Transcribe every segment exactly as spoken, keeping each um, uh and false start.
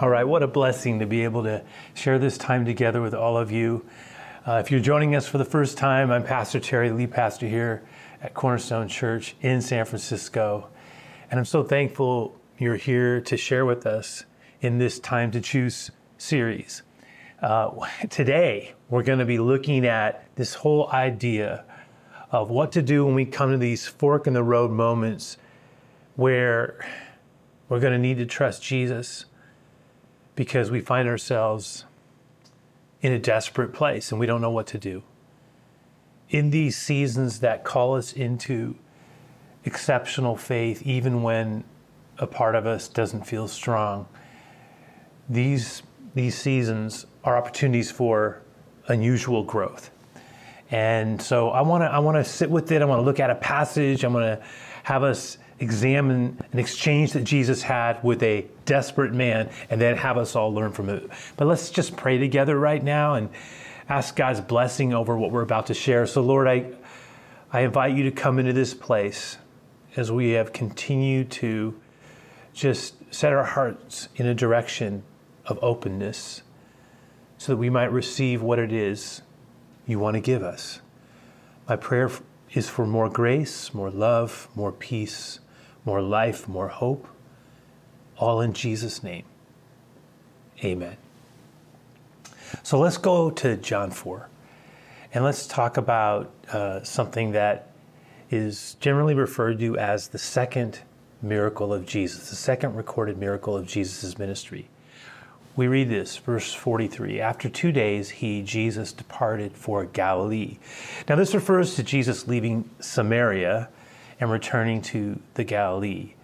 All right, what a blessing to be able to share this time together with all of you. Uh, if you're joining us for the first time, I'm Pastor Terry Lee, pastor here at Cornerstone Church in San Francisco. And I'm so thankful you're here to share with us in this Time to Choose series. Uh, today, we're going to be looking at this whole idea of what to do when we come to these fork in the road moments where we're going to need to trust Jesus, because we find ourselves in a desperate place and we don't know what to do. In these seasons that call us into exceptional faith, even when a part of us doesn't feel strong, these, these seasons are opportunities for unusual growth. And so I wanna, I wanna sit with it, I wanna look at a passage, I'm gonna have us examine an exchange that Jesus had with a desperate man, and then have us all learn from it. But let's just pray together right now and ask God's blessing over what we're about to share. So Lord, I, I invite you to come into this place as we have continued to just set our hearts in a direction of openness so that we might receive what it is you want to give us. My prayer is for more grace, more love, more peace, more life, more hope, all in Jesus' name. Amen. So let's go to John four, and let's talk about uh, something that is generally referred to as the second miracle of Jesus, the second recorded miracle of Jesus' ministry. We read this, verse forty-three. After two days, he, Jesus, departed for Galilee. Now this refers to Jesus leaving Samaria and returning to the Galilee.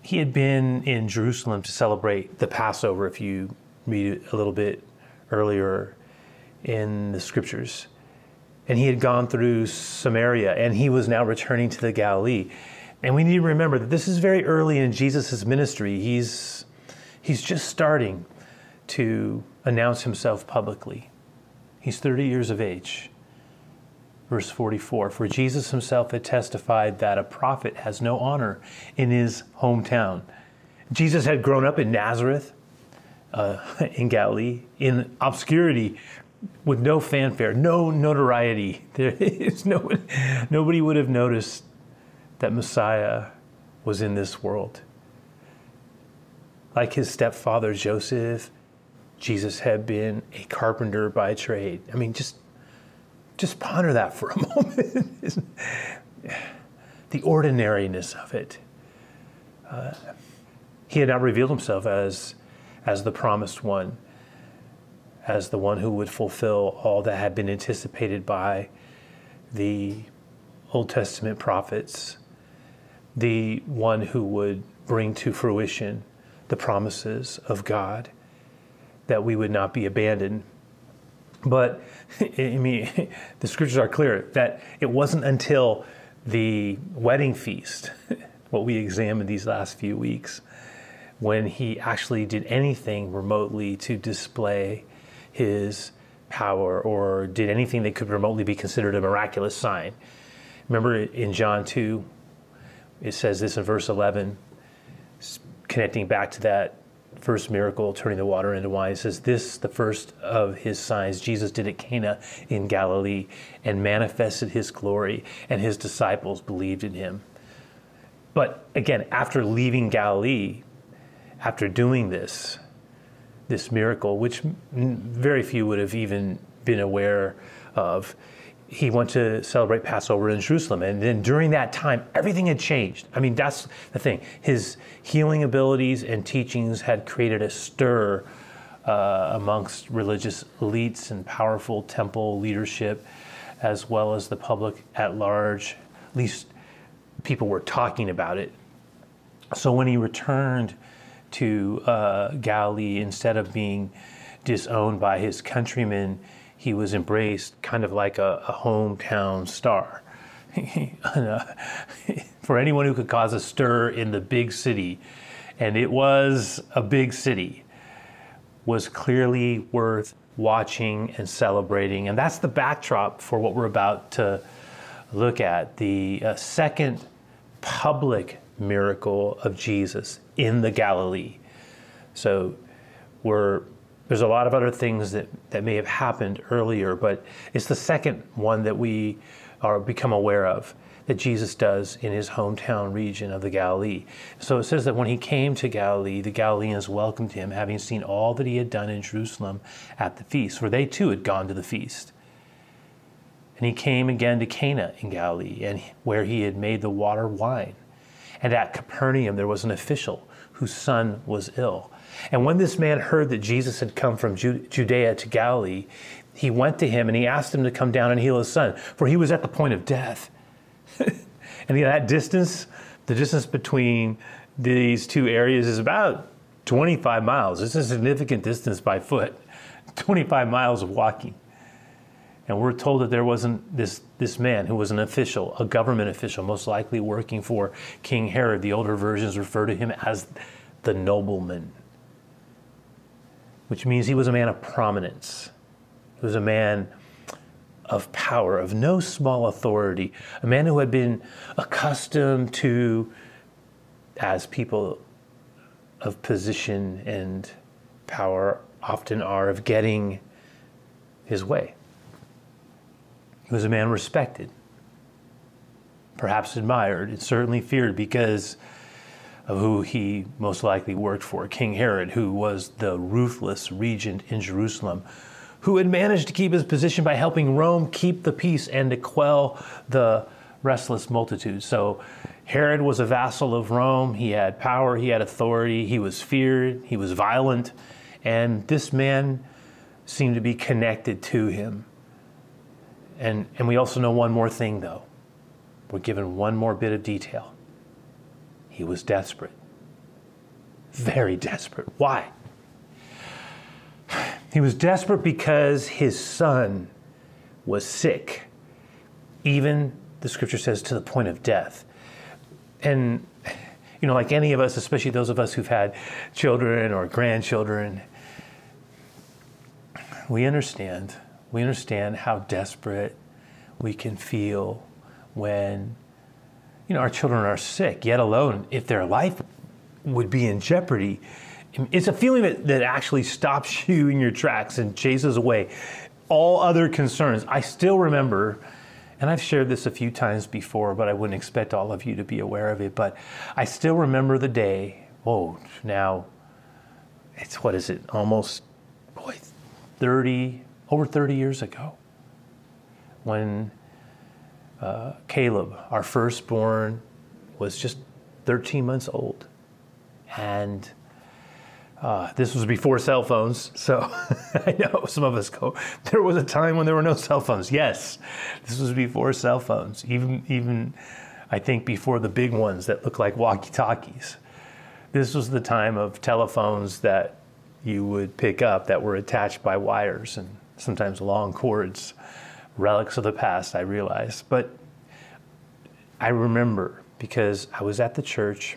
He had been in Jerusalem to celebrate the Passover, if you read it a little bit earlier in the scriptures. And he had gone through Samaria, and he was now returning to the Galilee. And we need to remember that this is very early in Jesus' ministry. He's He's just starting to announce himself publicly. He's thirty years of age. Verse forty-four, for Jesus himself had testified that a prophet has no honor in his hometown. Jesus had grown up in Nazareth, uh, in Galilee, in obscurity, with no fanfare, no notoriety. There is no, nobody would have noticed that Messiah was in this world. Like his stepfather Joseph, Jesus had been a carpenter by trade. I mean, just just ponder that for a moment. The ordinariness of it. Uh, he had not revealed himself as, as the promised one, as the one who would fulfill all that had been anticipated by the Old Testament prophets, the one who would bring to fruition the promises of God, that we would not be abandoned. But I mean, the scriptures are clear that it wasn't until the wedding feast, what we examined these last few weeks, when he actually did anything remotely to display his power or did anything that could remotely be considered a miraculous sign. Remember in John two, it says this in verse eleven, connecting back to that first miracle, turning the water into wine, it says, this, the first of his signs, Jesus did at Cana in Galilee and manifested his glory, and his disciples believed in him. But again, after leaving Galilee, after doing this, this miracle, which very few would have even been aware of, he went to celebrate Passover in Jerusalem. And then during that time, everything had changed. I mean, that's the thing. His healing abilities and teachings had created a stir uh, amongst religious elites and powerful temple leadership, as well as the public at large. At least people were talking about it. So when he returned to uh, Galilee, instead of being disowned by his countrymen, he was embraced kind of like a, a hometown star. For anyone who could cause a stir in the big city, and it was a big city, was clearly worth watching and celebrating. And that's the backdrop for what we're about to look at, the uh, second public miracle of Jesus in the Galilee. So we're, there's a lot of other things that, that may have happened earlier, but it's the second one that we are become aware of that Jesus does in his hometown region of the Galilee. So it says that when he came to Galilee, the Galileans welcomed him, having seen all that he had done in Jerusalem at the feast, for they too had gone to the feast. And he came again to Cana in Galilee, and where he had made the water wine. And at Capernaum there was an official whose son was ill. And when this man heard that Jesus had come from Judea to Galilee, he went to him and he asked him to come down and heal his son, for he was at the point of death. And that distance, the distance between these two areas is about twenty-five miles. It's a significant distance by foot, twenty-five miles of walking. And we're told that there wasn't this, this man who was an official, a government official, most likely working for King Herod. The older versions refer to him as the nobleman, which means he was a man of prominence. He was a man of power, of no small authority, a man who had been accustomed to, as people of position and power often are, of getting his way. He was a man respected, perhaps admired, and certainly feared because of who he most likely worked for, King Herod, who was the ruthless regent in Jerusalem, who had managed to keep his position by helping Rome keep the peace and to quell the restless multitude. So Herod was a vassal of Rome. He had power, he had authority, he was feared, he was violent, and this man seemed to be connected to him. And and we also know one more thing, though. We're given one more bit of detail. He was desperate. Very desperate. Why? He was desperate because his son was sick. Even, the scripture says, to the point of death. And, you know, like any of us, especially those of us who've had children or grandchildren, we understand We understand how desperate we can feel when, you know, our children are sick, yet alone if their life would be in jeopardy. It's a feeling that, that actually stops you in your tracks and chases away all other concerns. I still remember, and I've shared this a few times before, but I wouldn't expect all of you to be aware of it, but I still remember the day, oh, now, it's, what is it, almost, boy, thirty over thirty years ago, when uh, Caleb, our firstborn, was just thirteen months old. And uh, this was before cell phones, so I know some of us go, there was a time when there were no cell phones. Yes, this was before cell phones, even, even I think before the big ones that look like walkie-talkies. This was the time of telephones that you would pick up that were attached by wires and sometimes long cords, relics of the past, I realize. But I remember because I was at the church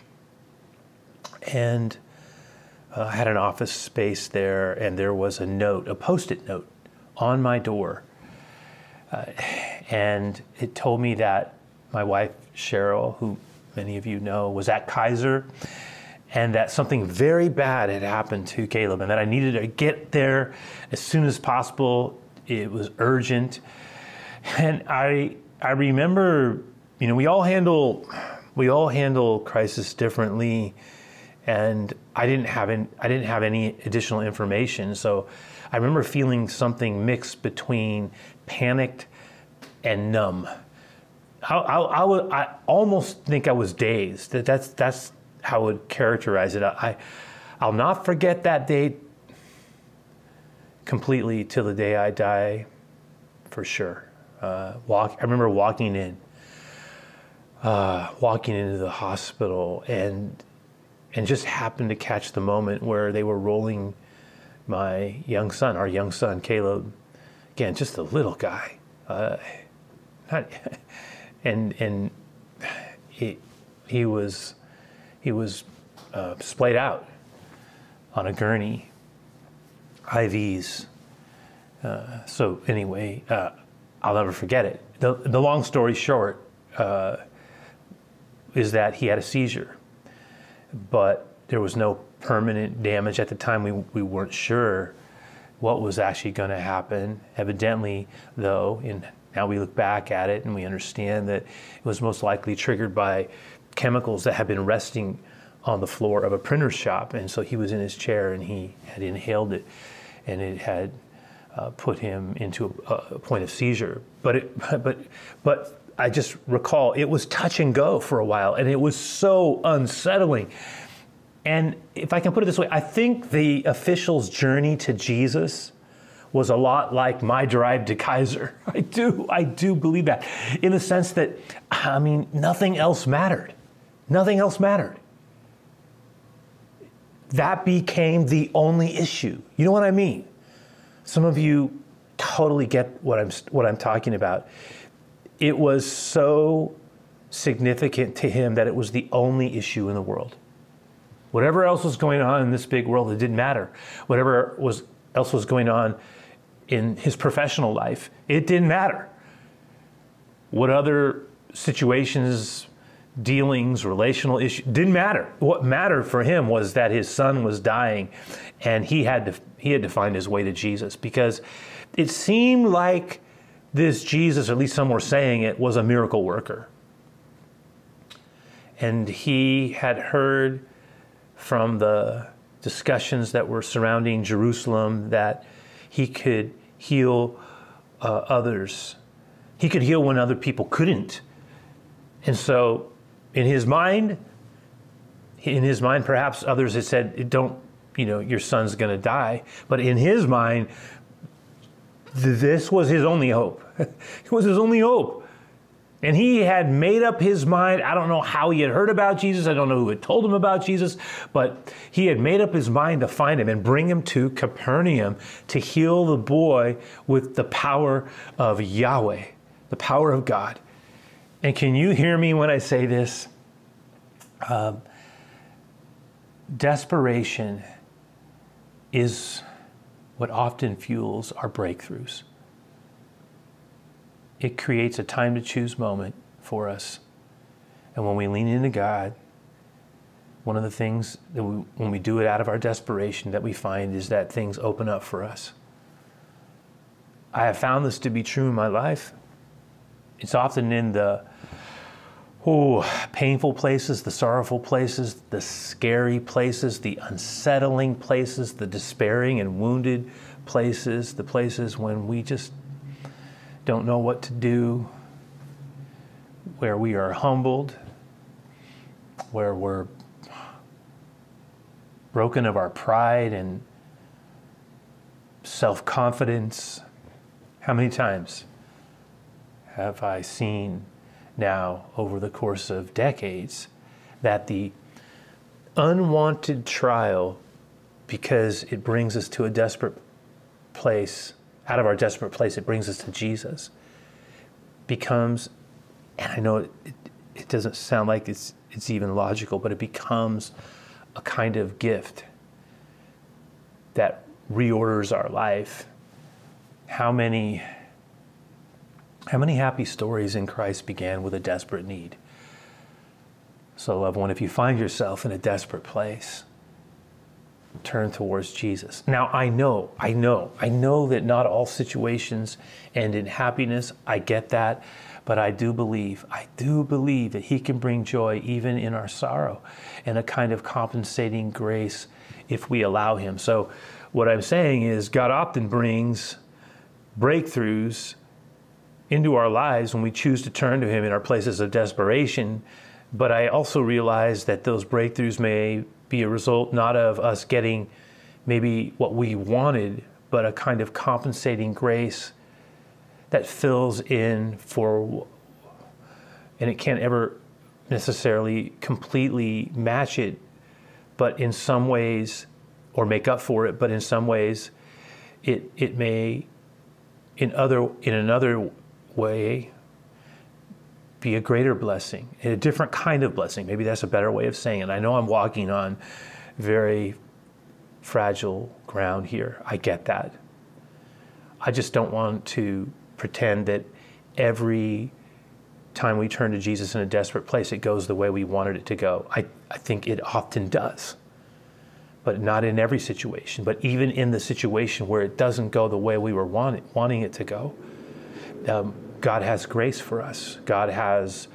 and I uh, had an office space there, and there was a note, a post-it note on my door. Uh, and it told me that my wife, Cheryl, who many of you know, was at Kaiser, and that something very bad had happened to Caleb, and that I needed to get there as soon as possible. It was urgent. And I I remember, you know, we all handle we all handle crisis differently, and I didn't have any, I didn't have any additional information. So I remember feeling something mixed between panicked and numb. I I I, would, I almost think I was dazed. That that's that's how I would characterize it. I, I'll not forget that day completely till the day I die, for sure. Uh, walk. I remember walking in, uh, walking into the hospital, and and just happened to catch the moment where they were rolling my young son, our young son Caleb. Again, just a little guy. Uh, not, and and he he was. He was uh, splayed out on a gurney, I Vs. Uh, so anyway, uh, I'll never forget it. The, the long story short uh, is that he had a seizure, but there was no permanent damage at the time. We we weren't sure what was actually going to happen. Evidently, though, and now we look back at it and we understand that it was most likely triggered by chemicals that had been resting on the floor of a printer's shop. And so he was in his chair and he had inhaled it, and it had uh, put him into a, a point of seizure. But it, but but I just recall it was touch and go for a while, and it was so unsettling. And if I can put it this way, I think the official's journey to Jesus was a lot like my drive to Kaiser. I do, I do believe that, in the sense that, I mean, nothing else mattered. Nothing else mattered. That became the only issue. You know what I mean? Some of you totally get what I'm what I'm talking about. It was so significant to him that it was the only issue in the world. Whatever else was going on in this big world, it didn't matter. Whatever was else was going on in his professional life, it didn't matter. What other situations, dealings, relational issues, didn't matter. What mattered for him was that his son was dying, and he had to he had to find his way to Jesus, because it seemed like this Jesus, or at least some were saying it, was a miracle worker. And he had heard from the discussions that were surrounding Jerusalem that he could heal uh, others. He could heal when other people couldn't. And so in his mind, in his mind, perhaps others had said, don't, you know, your son's going to die. But in his mind, th- this was his only hope. It was his only hope. And he had made up his mind. I don't know how he had heard about Jesus. I don't know who had told him about Jesus, but he had made up his mind to find him and bring him to Capernaum to heal the boy with the power of Yahweh, the power of God. And can you hear me when I say this? Um, desperation is what often fuels our breakthroughs. It creates a time to choose moment for us. And when we lean into God, one of the things that we, when we do it out of our desperation, that we find is that things open up for us. I have found this to be true in my life. It's often in the oh, painful places, the sorrowful places, the scary places, the unsettling places, the despairing and wounded places, the places when we just don't know what to do, where we are humbled, where we're broken of our pride and self-confidence. How many times have I seen now over the course of decades that the unwanted trial, because it brings us to a desperate place, out of our desperate place, it brings us to Jesus, becomes, and I know it, it, it doesn't sound like it's it's even logical, but it becomes a kind of gift that reorders our life. How many, how many happy stories in Christ began with a desperate need? So, loved one, if you find yourself in a desperate place, turn towards Jesus. Now, I know, I know, I know that not all situations end in happiness. I get that. But I do believe, I do believe that he can bring joy even in our sorrow, and a kind of compensating grace if we allow him. So what I'm saying is, God often brings breakthroughs into our lives when we choose to turn to him in our places of desperation. But I also realize that those breakthroughs may be a result not of us getting maybe what we wanted, but a kind of compensating grace that fills in for, and it can't ever necessarily completely match it, but in some ways, or make up for it, but in some ways, it it may, in other in another way, be a greater blessing, a different kind of blessing. Maybe that's a better way of saying it. I know I'm walking on very fragile ground here. I get that. I just don't want to pretend that every time we turn to Jesus in a desperate place, it goes the way we wanted it to go. I, I think it often does. but not in every situation. But even in the situation where it doesn't go the way we were wanting, wanting it to go, um, God has grace for us. God has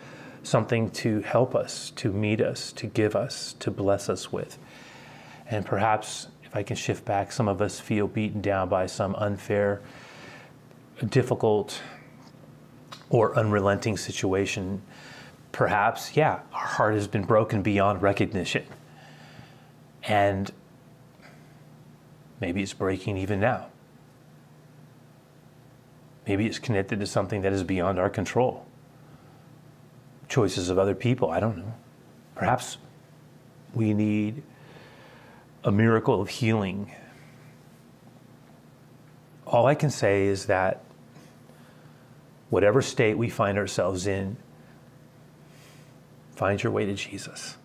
something to help us, to meet us, to give us, to bless us with. And perhaps, if I can shift back, some of us feel beaten down by some unfair, difficult, or unrelenting situation. Perhaps, yeah, our heart has been broken beyond recognition. And maybe it's breaking even now. Maybe it's connected to something that is beyond our control. Choices of other people, I don't know. Perhaps we need a miracle of healing. All I can say is that whatever state we find ourselves in, find your way to Jesus.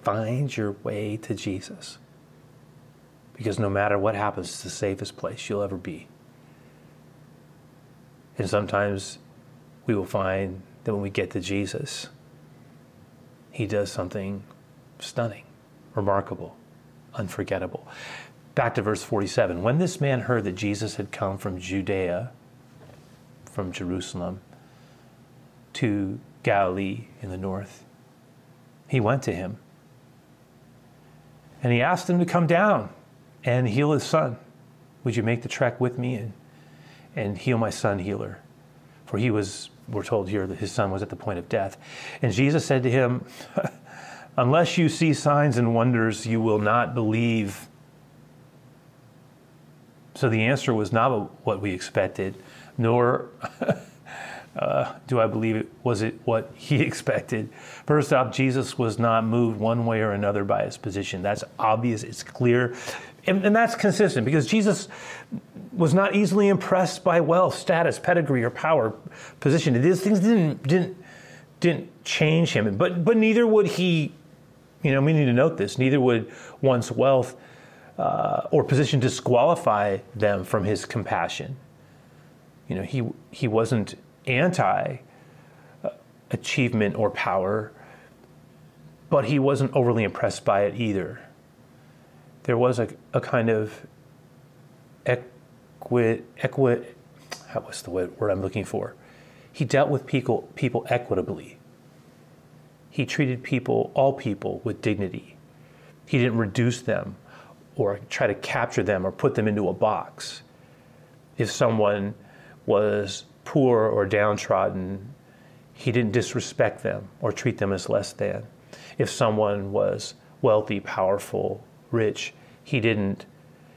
Find your way to Jesus. Because no matter what happens, it's the safest place you'll ever be. And sometimes we will find that when we get to Jesus, he does something stunning, remarkable, unforgettable. Back to verse forty-seven. When this man heard that Jesus had come from Judea, from Jerusalem, to Galilee in the north, he went to him. And he asked him to come down and heal his son. Would you make the trek with me and, and heal my son, healer? For he was, we're told here, that his son was at the point of death. And Jesus said to him, unless you see signs and wonders, you will not believe. So the answer was not what we expected, nor uh, do I believe it was it what he expected. First off, Jesus was not moved one way or another by his position. That's obvious. It's clear. And, and that's consistent because Jesus was not easily impressed by wealth, status, pedigree, or power, position. These things didn't didn't didn't change him. But but neither would he. You know, we need to note this. Neither would one's wealth uh, or position disqualify them from his compassion. You know, he he wasn't anti-achievement or power, but he wasn't overly impressed by it either. There was a, a kind of equi, equi, how was the word I'm looking for? He dealt with people, people equitably. He treated people, all people, with dignity. He didn't reduce them or try to capture them or put them into a box. If someone was poor or downtrodden, he didn't disrespect them or treat them as less than. If someone was wealthy, powerful, rich, he didn't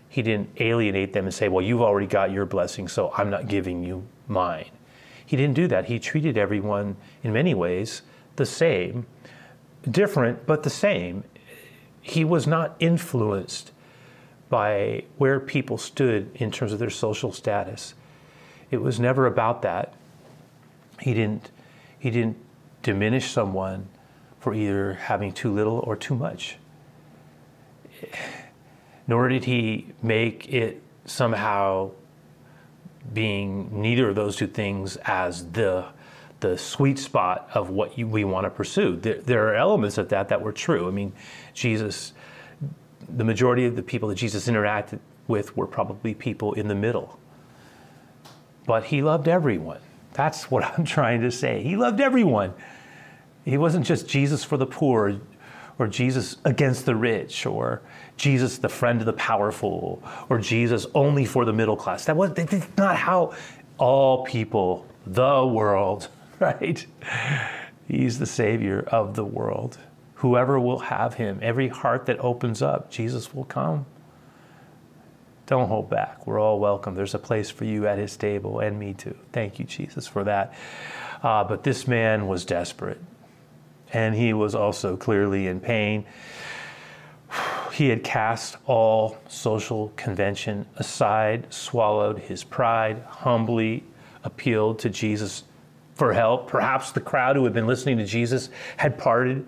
he didn't alienate them and say, well, you've already got your blessing, so I'm not giving you mine. He didn't do that. He treated everyone in many ways the same, different, but the same. He was not influenced by where people stood in terms of their social status. It was never about that. He didn't, he didn't diminish someone for either having too little or too much. Nor did he make it somehow being neither of those two things as the the sweet spot of what you, we want to pursue. There, there are elements of that that were true. I mean, Jesus, the majority of the people that Jesus interacted with were probably people in the middle. But he loved everyone. That's what I'm trying to say. He loved everyone. He wasn't just Jesus for the poor or Jesus against the rich or Jesus the friend of the powerful or Jesus only for the middle class. That was that's not how all people, the world, right? He's the Savior of the world. Whoever will have him, every heart that opens up, Jesus will come. Don't hold back. We're all welcome. There's a place for you at his table, and me too. Thank you, Jesus, for that. Uh, but this man was desperate, and he was also clearly in pain. He had cast all social convention aside, swallowed his pride, humbly appealed to Jesus for help. Perhaps the crowd who had been listening to Jesus had parted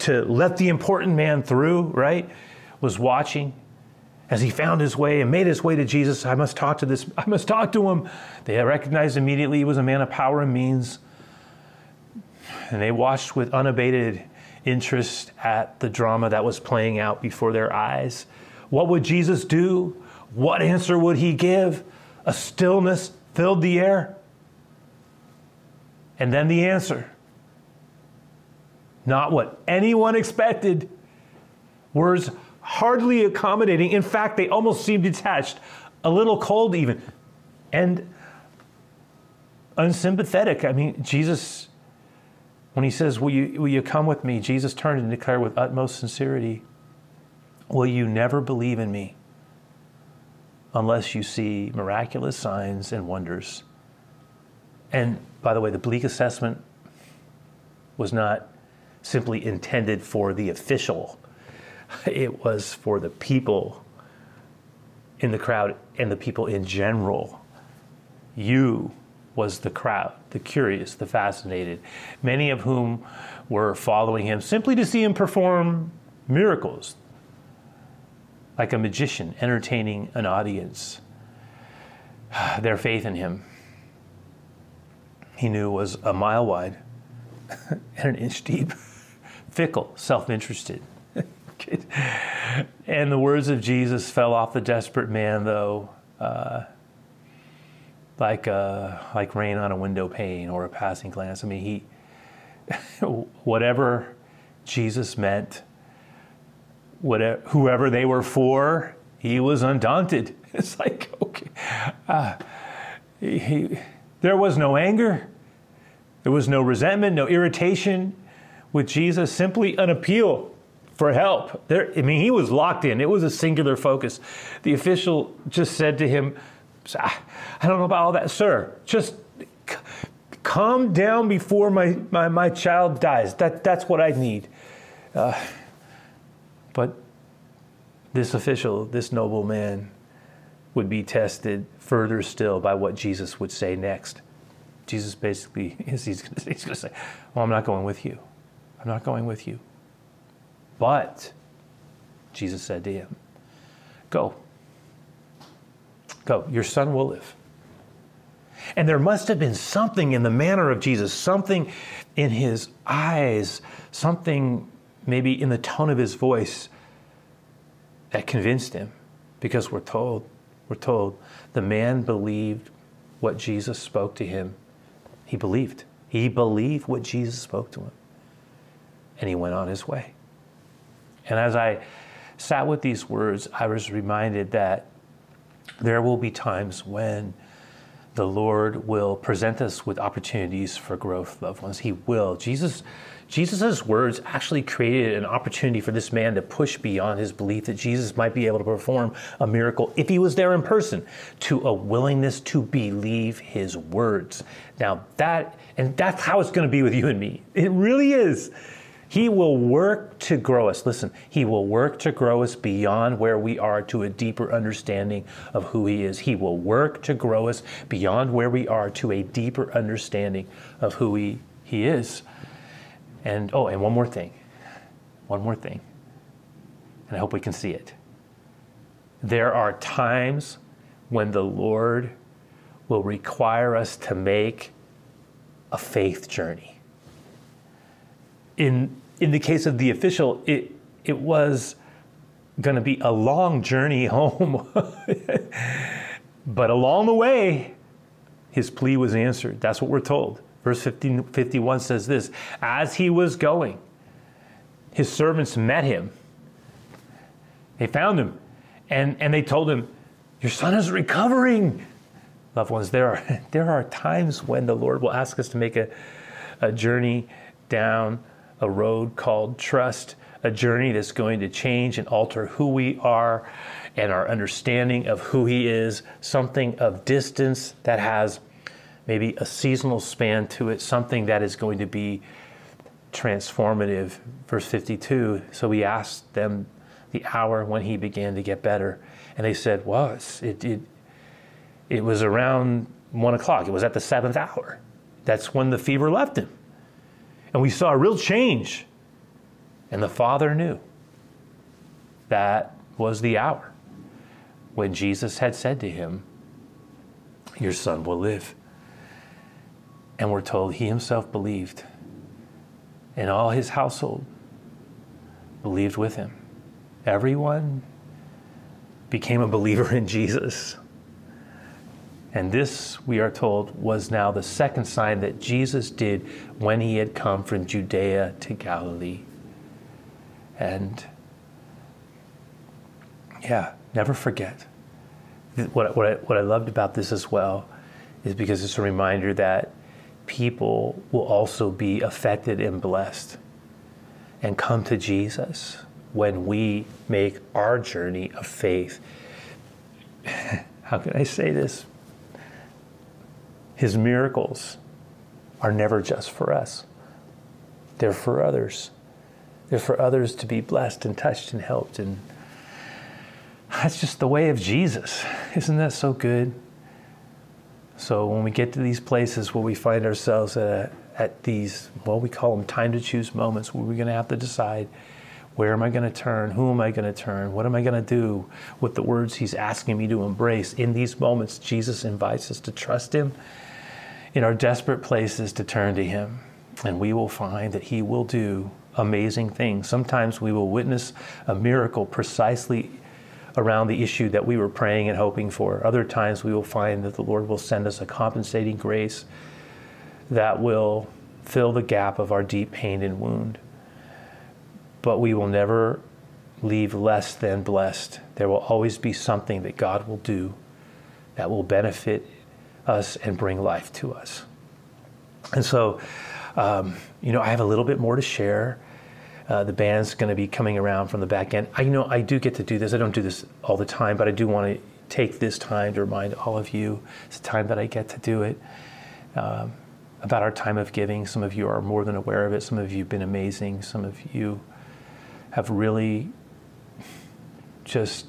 to let the important man through, right? Was watching. As he found his way and made his way to Jesus, I must talk to this, I must talk to him. They recognized immediately he was a man of power and means. And they watched with unabated interest at the drama that was playing out before their eyes. What would Jesus do? What answer would he give? A stillness filled the air. And then the answer. Not what anyone expected. Words hardly accommodating. In fact, they almost seemed detached, a little cold even, and unsympathetic. I mean, Jesus, when he says, will you, will you come with me? Jesus turned and declared with utmost sincerity, will you never believe in me unless you see miraculous signs and wonders? And by the way, the bleak assessment was not simply intended for the official. It was for the people in the crowd and the people in general. You was the crowd, the curious, the fascinated, many of whom were following him simply to see him perform miracles, like a magician entertaining an audience. Their faith in him, he knew, was a mile wide and an inch deep, fickle, self-interested. And the words of Jesus fell off the desperate man, though, uh, like uh, like rain on a window pane or a passing glance. I mean, he, whatever Jesus meant, whatever, whoever they were for, he was undaunted. It's like, okay, uh, he, he, there was no anger, there was no resentment, no irritation with Jesus. Simply an appeal for help. There, I mean, he was locked in. It was a singular focus. The official just said to him, I don't know about all that, sir. Just c- calm down before my, my, my child dies. That That's what I need. Uh, but this official, this noble man, would be tested further still by what Jesus would say next. Jesus basically is, he's going to say, well, I'm not going with you. I'm not going with you. But Jesus said to him, go, go, your son will live. And there must have been something in the manner of Jesus, something in his eyes, something maybe in the tone of his voice that convinced him, because we're told, we're told the man believed what Jesus spoke to him. He believed. He believed what Jesus spoke to him. And he went on his way. And as I sat with these words, I was reminded that there will be times when the Lord will present us with opportunities for growth, loved ones. He will. Jesus, Jesus's words actually created an opportunity for this man to push beyond his belief that Jesus might be able to perform a miracle if he was there in person, to a willingness to believe his words. Now that, and that's how it's going to be with you and me. It really is. He will work to grow us. Listen, he will work to grow us beyond where we are to a deeper understanding of who he is. He will work to grow us beyond where we are to a deeper understanding of who he, he is. And oh, and one more thing. One more thing. And I hope we can see it. There are times when the Lord will require us to make a faith journey. In in the case of the official, it it was going to be a long journey home. But along the way, his plea was answered. That's what we're told. Verse fifty, fifty-one says this, as he was going, his servants met him. They found him, and, and they told him, your son is recovering. Loved ones, there are, there are times when the Lord will ask us to make a, a journey down a road called trust, a journey that's going to change and alter who we are and our understanding of who he is, something of distance that has maybe a seasonal span to it, something that is going to be transformative. Verse fifty-two, so he asked them the hour when he began to get better. And they said, well, it's, it, it, it was around one o'clock. It was at the seventh hour. That's when the fever left him. And we saw a real change. And the Father knew that was the hour when Jesus had said to him, your son will live. And we're told he himself believed, and all his household believed with him. Everyone became a believer in Jesus. And this, we are told, was now the second sign that Jesus did when he had come from Judea to Galilee. And yeah, never forget. What, what, I, what I loved about this as well is because it's a reminder that people will also be affected and blessed and come to Jesus when we make our journey of faith. How can I say this? His miracles are never just for us. They're for others. They're for others to be blessed and touched and helped. And that's just the way of Jesus. Isn't that so good? So when we get to these places where we find ourselves at, at these, well, we call them time to choose moments, where we're going to have to decide, where am I going to turn? Who am I going to turn? What am I going to do with the words he's asking me to embrace? In these moments, Jesus invites us to trust him. In our desperate places, to turn to him. And we will find that he will do amazing things. Sometimes we will witness a miracle precisely around the issue that we were praying and hoping for. Other times we will find that the Lord will send us a compensating grace that will fill the gap of our deep pain and wound. But we will never leave less than blessed. There will always be something that God will do that will benefit us and bring life to us. And so, um, you know, I have a little bit more to share. Uh, the band's going to be coming around from the back end. I you know I do get to do this. I don't do this all the time, but I do want to take this time to remind all of you. It's the time that I get to do it. Um, about our time of giving. Some of you are more than aware of it. Some of you have been amazing. Some of you have really just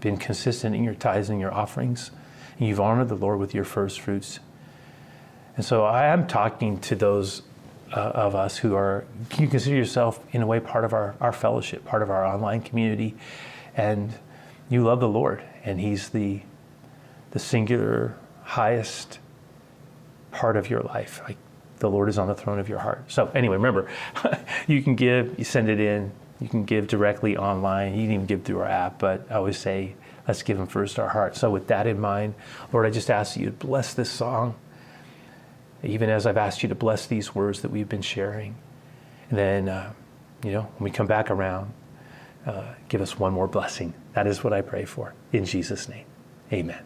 been consistent in your tithes and your offerings. And you've honored the Lord with your first fruits. And so I am talking to those uh, of us who are, you consider yourself in a way part of our, our fellowship, part of our online community. And you love the Lord. And he's the, the singular, highest part of your life. Like, the Lord is on the throne of your heart. So anyway, remember, you can give, you send it in. You can give directly online. You can even give through our app, but I always say, let's give him first our heart. So with that in mind, Lord, I just ask that you bless this song, even as I've asked you to bless these words that we've been sharing. And then, uh, you know, when we come back around, uh, give us one more blessing. That is what I pray for. In Jesus' name, amen.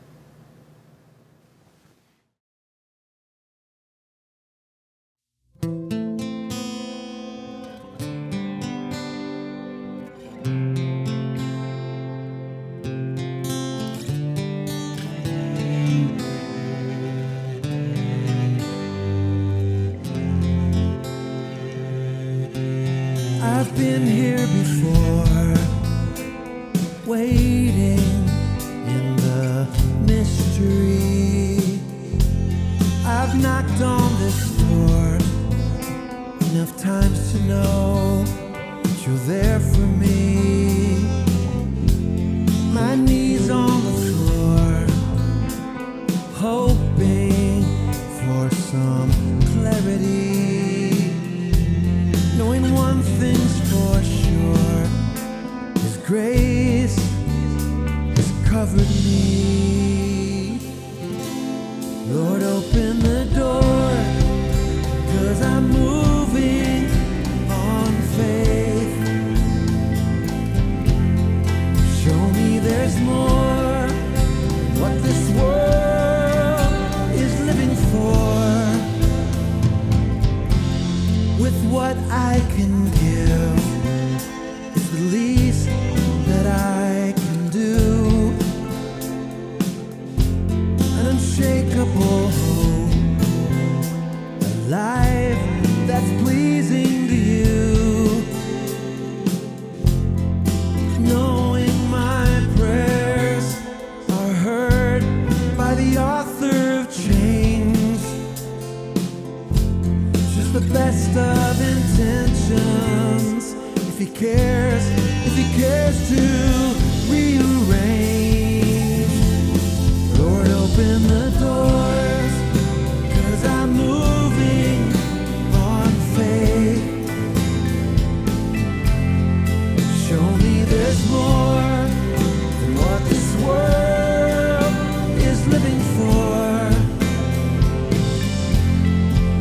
there's more than what this world is living for.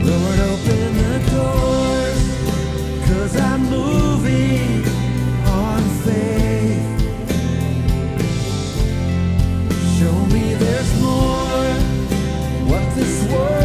Lord, open the doors, 'cause I'm moving on faith. Show me there's more than what this world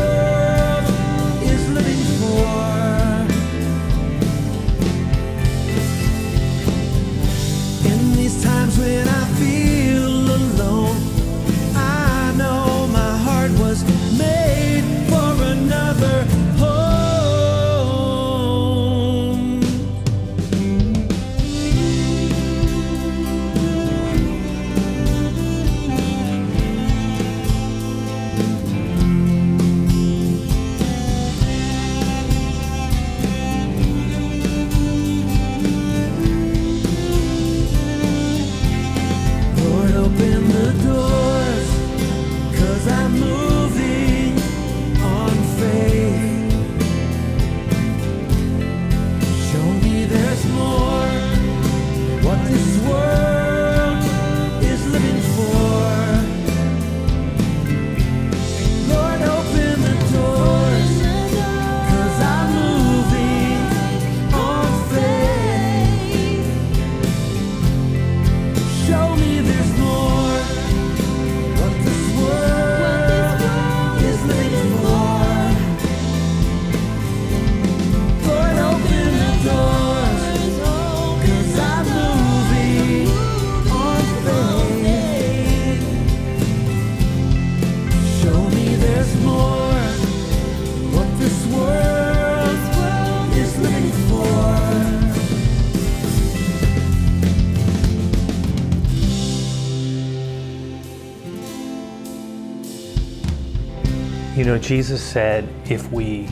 You know, Jesus said, if we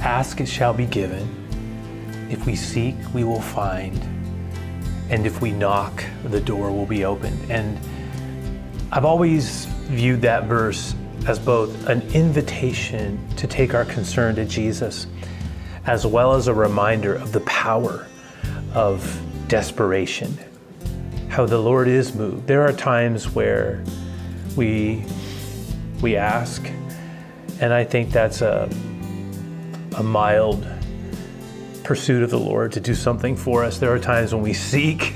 ask, it shall be given. If we seek, we will find. And if we knock, the door will be opened. And I've always viewed that verse as both an invitation to take our concern to Jesus, as well as a reminder of the power of desperation, how the Lord is moved. There are times where we, we ask, and I think that's a, a mild pursuit of the Lord to do something for us. There are times when we seek,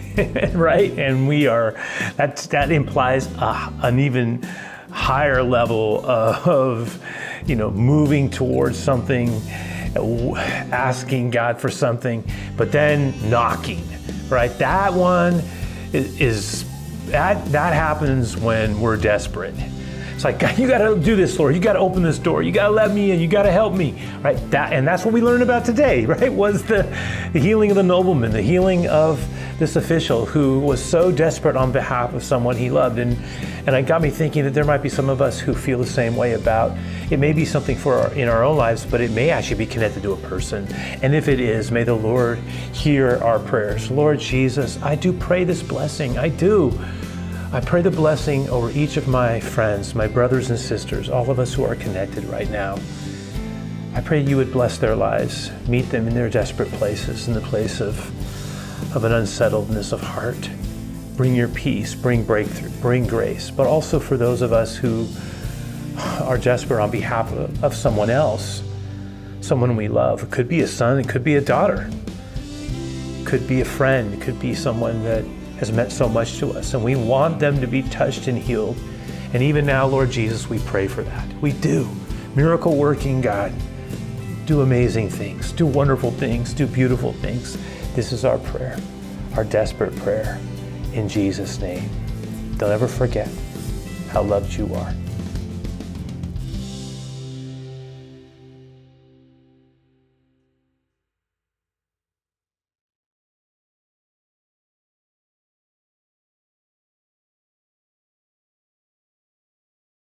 right? And we are, that, that implies a, an even higher level of, you know, moving towards something, asking God for something, but then knocking, right? That one is, that, that happens when we're desperate. It's like, God, you got to do this, Lord. You got to open this door. You got to let me in. You got to help me, right? That, and that's what we learned about today, right? Was the, the healing of the nobleman, the healing of this official who was so desperate on behalf of someone he loved. And, and it got me thinking that there might be some of us who feel the same way about, it may be something for our, in our own lives, but it may actually be connected to a person. And if it is, may the Lord hear our prayers. Lord Jesus, I do pray this blessing. I do. I pray the blessing over each of my friends, my brothers and sisters, all of us who are connected right now. I pray you would bless their lives, meet them in their desperate places, in the place of, of an unsettledness of heart. Bring your peace, bring breakthrough, bring grace, but also for those of us who are desperate on behalf of, of someone else, someone we love. It could be a son, it could be a daughter, it could be a friend, it could be someone that has meant so much to us, and we want them to be touched and healed. And even now, Lord Jesus, we pray for that. We do. Miracle working God, do amazing things, do wonderful things, do beautiful things. This is our prayer, our desperate prayer, in Jesus' name. Don't ever forget how loved you are.